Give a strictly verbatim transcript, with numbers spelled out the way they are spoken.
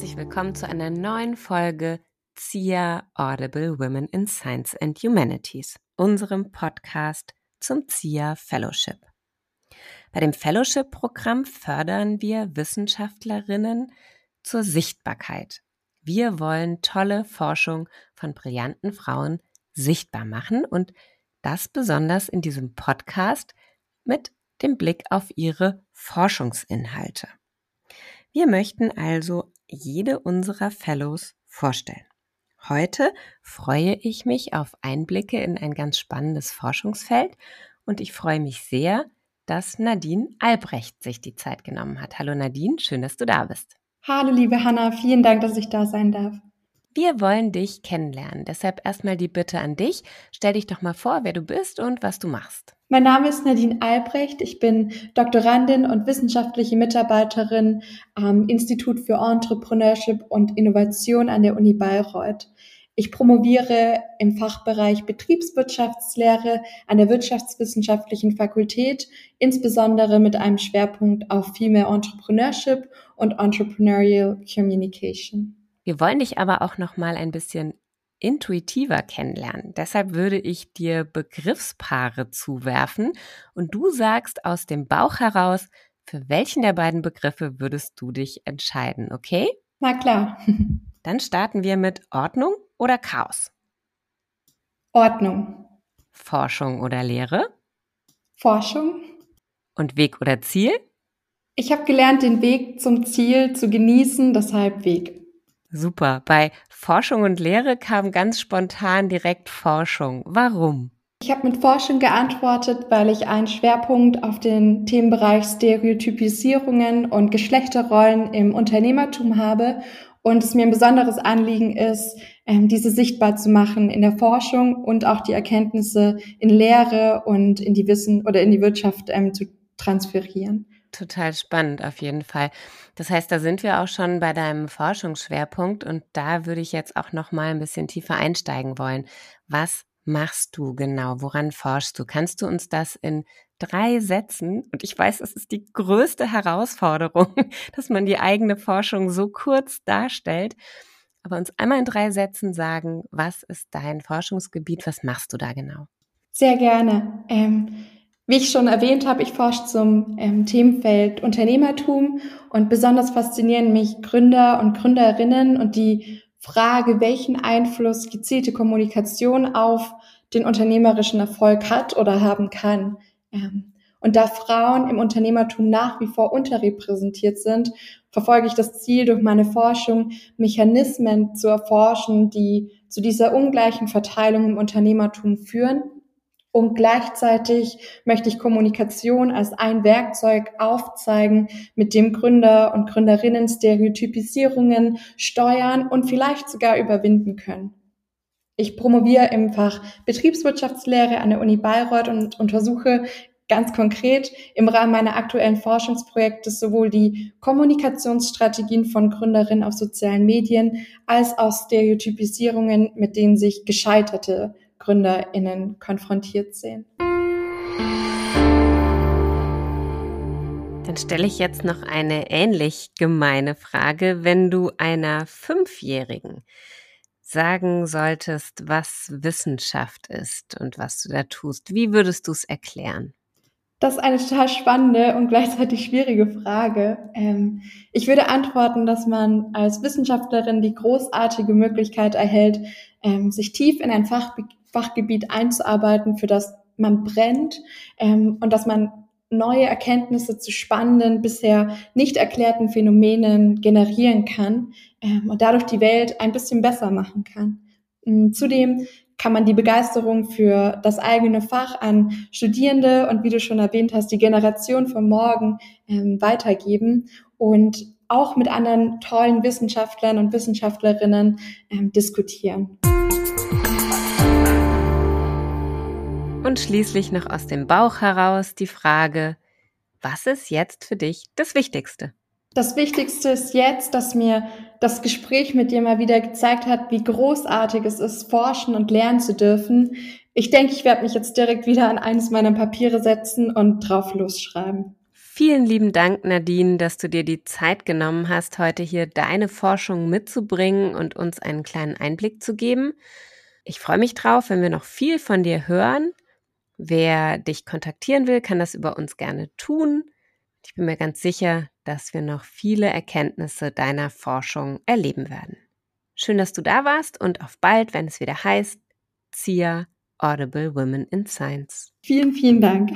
herzlich willkommen zu einer neuen Folge Zia Audible Women in Science and Humanities, unserem Podcast zum Zia Fellowship. Bei dem Fellowship-Programm fördern wir Wissenschaftlerinnen zur Sichtbarkeit. Wir wollen tolle Forschung von brillanten Frauen sichtbar machen und das besonders in diesem Podcast mit dem Blick auf ihre Forschungsinhalte. Wir möchten also jede unserer Fellows vorstellen. Heute freue ich mich auf Einblicke in ein ganz spannendes Forschungsfeld und ich freue mich sehr, dass Nadine Albrecht sich die Zeit genommen hat. Hallo Nadine, schön, dass du da bist. Hallo liebe Hanna, vielen Dank, dass ich da sein darf. Wir wollen dich kennenlernen, deshalb erstmal die Bitte an dich, stell dich doch mal vor, wer du bist und was du machst. Mein Name ist Nadine Albrecht, ich bin Doktorandin und wissenschaftliche Mitarbeiterin am Institut für Entrepreneurship und Innovation an der Uni Bayreuth. Ich promoviere im Fachbereich Betriebswirtschaftslehre an der Wirtschaftswissenschaftlichen Fakultät, insbesondere mit einem Schwerpunkt auf Female Entrepreneurship und Entrepreneurial Communication. Wir wollen dich aber auch noch mal ein bisschen intuitiver kennenlernen. Deshalb würde ich dir Begriffspaare zuwerfen und du sagst aus dem Bauch heraus, für welchen der beiden Begriffe würdest du dich entscheiden, okay? Na klar. Dann starten wir mit Ordnung oder Chaos? Ordnung. Forschung oder Lehre? Forschung. Und Weg oder Ziel? Ich habe gelernt, den Weg zum Ziel zu genießen, deshalb Weg. Super. Bei Forschung und Lehre kam ganz spontan direkt Forschung. Warum? Ich habe mit Forschung geantwortet, weil ich einen Schwerpunkt auf den Themenbereich Stereotypisierungen und Geschlechterrollen im Unternehmertum habe und es mir ein besonderes Anliegen ist, diese sichtbar zu machen in der Forschung und auch die Erkenntnisse in Lehre und in die Wissen oder in die Wirtschaft zu transferieren. Total spannend auf jeden Fall. Das heißt, da sind wir auch schon bei deinem Forschungsschwerpunkt und da würde ich jetzt auch noch mal ein bisschen tiefer einsteigen wollen. Was machst du genau? Woran forschst du? Kannst du uns das in drei Sätzen, und ich weiß, es ist die größte Herausforderung, dass man die eigene Forschung so kurz darstellt, aber uns einmal in drei Sätzen sagen, was ist dein Forschungsgebiet? Was machst du da genau? Sehr gerne. Ähm Wie ich schon erwähnt habe, ich forsche zum ähm, Themenfeld Unternehmertum und besonders faszinieren mich Gründer und Gründerinnen und die Frage, welchen Einfluss gezielte Kommunikation auf den unternehmerischen Erfolg hat oder haben kann. Ähm, und da Frauen im Unternehmertum nach wie vor unterrepräsentiert sind, verfolge ich das Ziel, durch meine Forschung Mechanismen zu erforschen, die zu dieser ungleichen Verteilung im Unternehmertum führen. Und gleichzeitig möchte ich Kommunikation als ein Werkzeug aufzeigen, mit dem Gründer und Gründerinnen Stereotypisierungen steuern und vielleicht sogar überwinden können. Ich promoviere im Fach Betriebswirtschaftslehre an der Uni Bayreuth und untersuche ganz konkret im Rahmen meiner aktuellen Forschungsprojekte sowohl die Kommunikationsstrategien von Gründerinnen auf sozialen Medien als auch Stereotypisierungen, mit denen sich gescheiterte GründerInnen konfrontiert sehen. Dann stelle ich jetzt noch eine ähnlich gemeine Frage. Wenn du einer Fünfjährigen sagen solltest, was Wissenschaft ist und was du da tust, wie würdest du es erklären? Das ist eine total spannende und gleichzeitig schwierige Frage. Ähm, ich würde antworten, dass man als Wissenschaftlerin die großartige Möglichkeit erhält, ähm, sich tief in ein Fachbe- Fachgebiet einzuarbeiten, für das man brennt, ähm, und dass man neue Erkenntnisse zu spannenden, bisher nicht erklärten Phänomenen generieren kann, ähm, und dadurch die Welt ein bisschen besser machen kann. Ähm, zudem kann man die Begeisterung für das eigene Fach an Studierende und, wie du schon erwähnt hast, die Generation von morgen ähm, weitergeben und auch mit anderen tollen Wissenschaftlern und Wissenschaftlerinnen ähm, diskutieren. Und schließlich noch aus dem Bauch heraus die Frage, was ist jetzt für dich das Wichtigste? Das Wichtigste ist jetzt, dass mir das Gespräch mit dir mal wieder gezeigt hat, wie großartig es ist, forschen und lernen zu dürfen. Ich denke, ich werde mich jetzt direkt wieder an eines meiner Papiere setzen und drauf losschreiben. Vielen lieben Dank, Nadine, dass du dir die Zeit genommen hast, heute hier deine Forschung mitzubringen und uns einen kleinen Einblick zu geben. Ich freue mich drauf, wenn wir noch viel von dir hören. Wer dich kontaktieren will, kann das über uns gerne tun. Ich bin mir ganz sicher, dass wir noch viele Erkenntnisse deiner Forschung erleben werden. Schön, dass du da warst und auf bald, wenn es wieder heißt, Zia Audible Women in Science. Vielen, vielen Dank.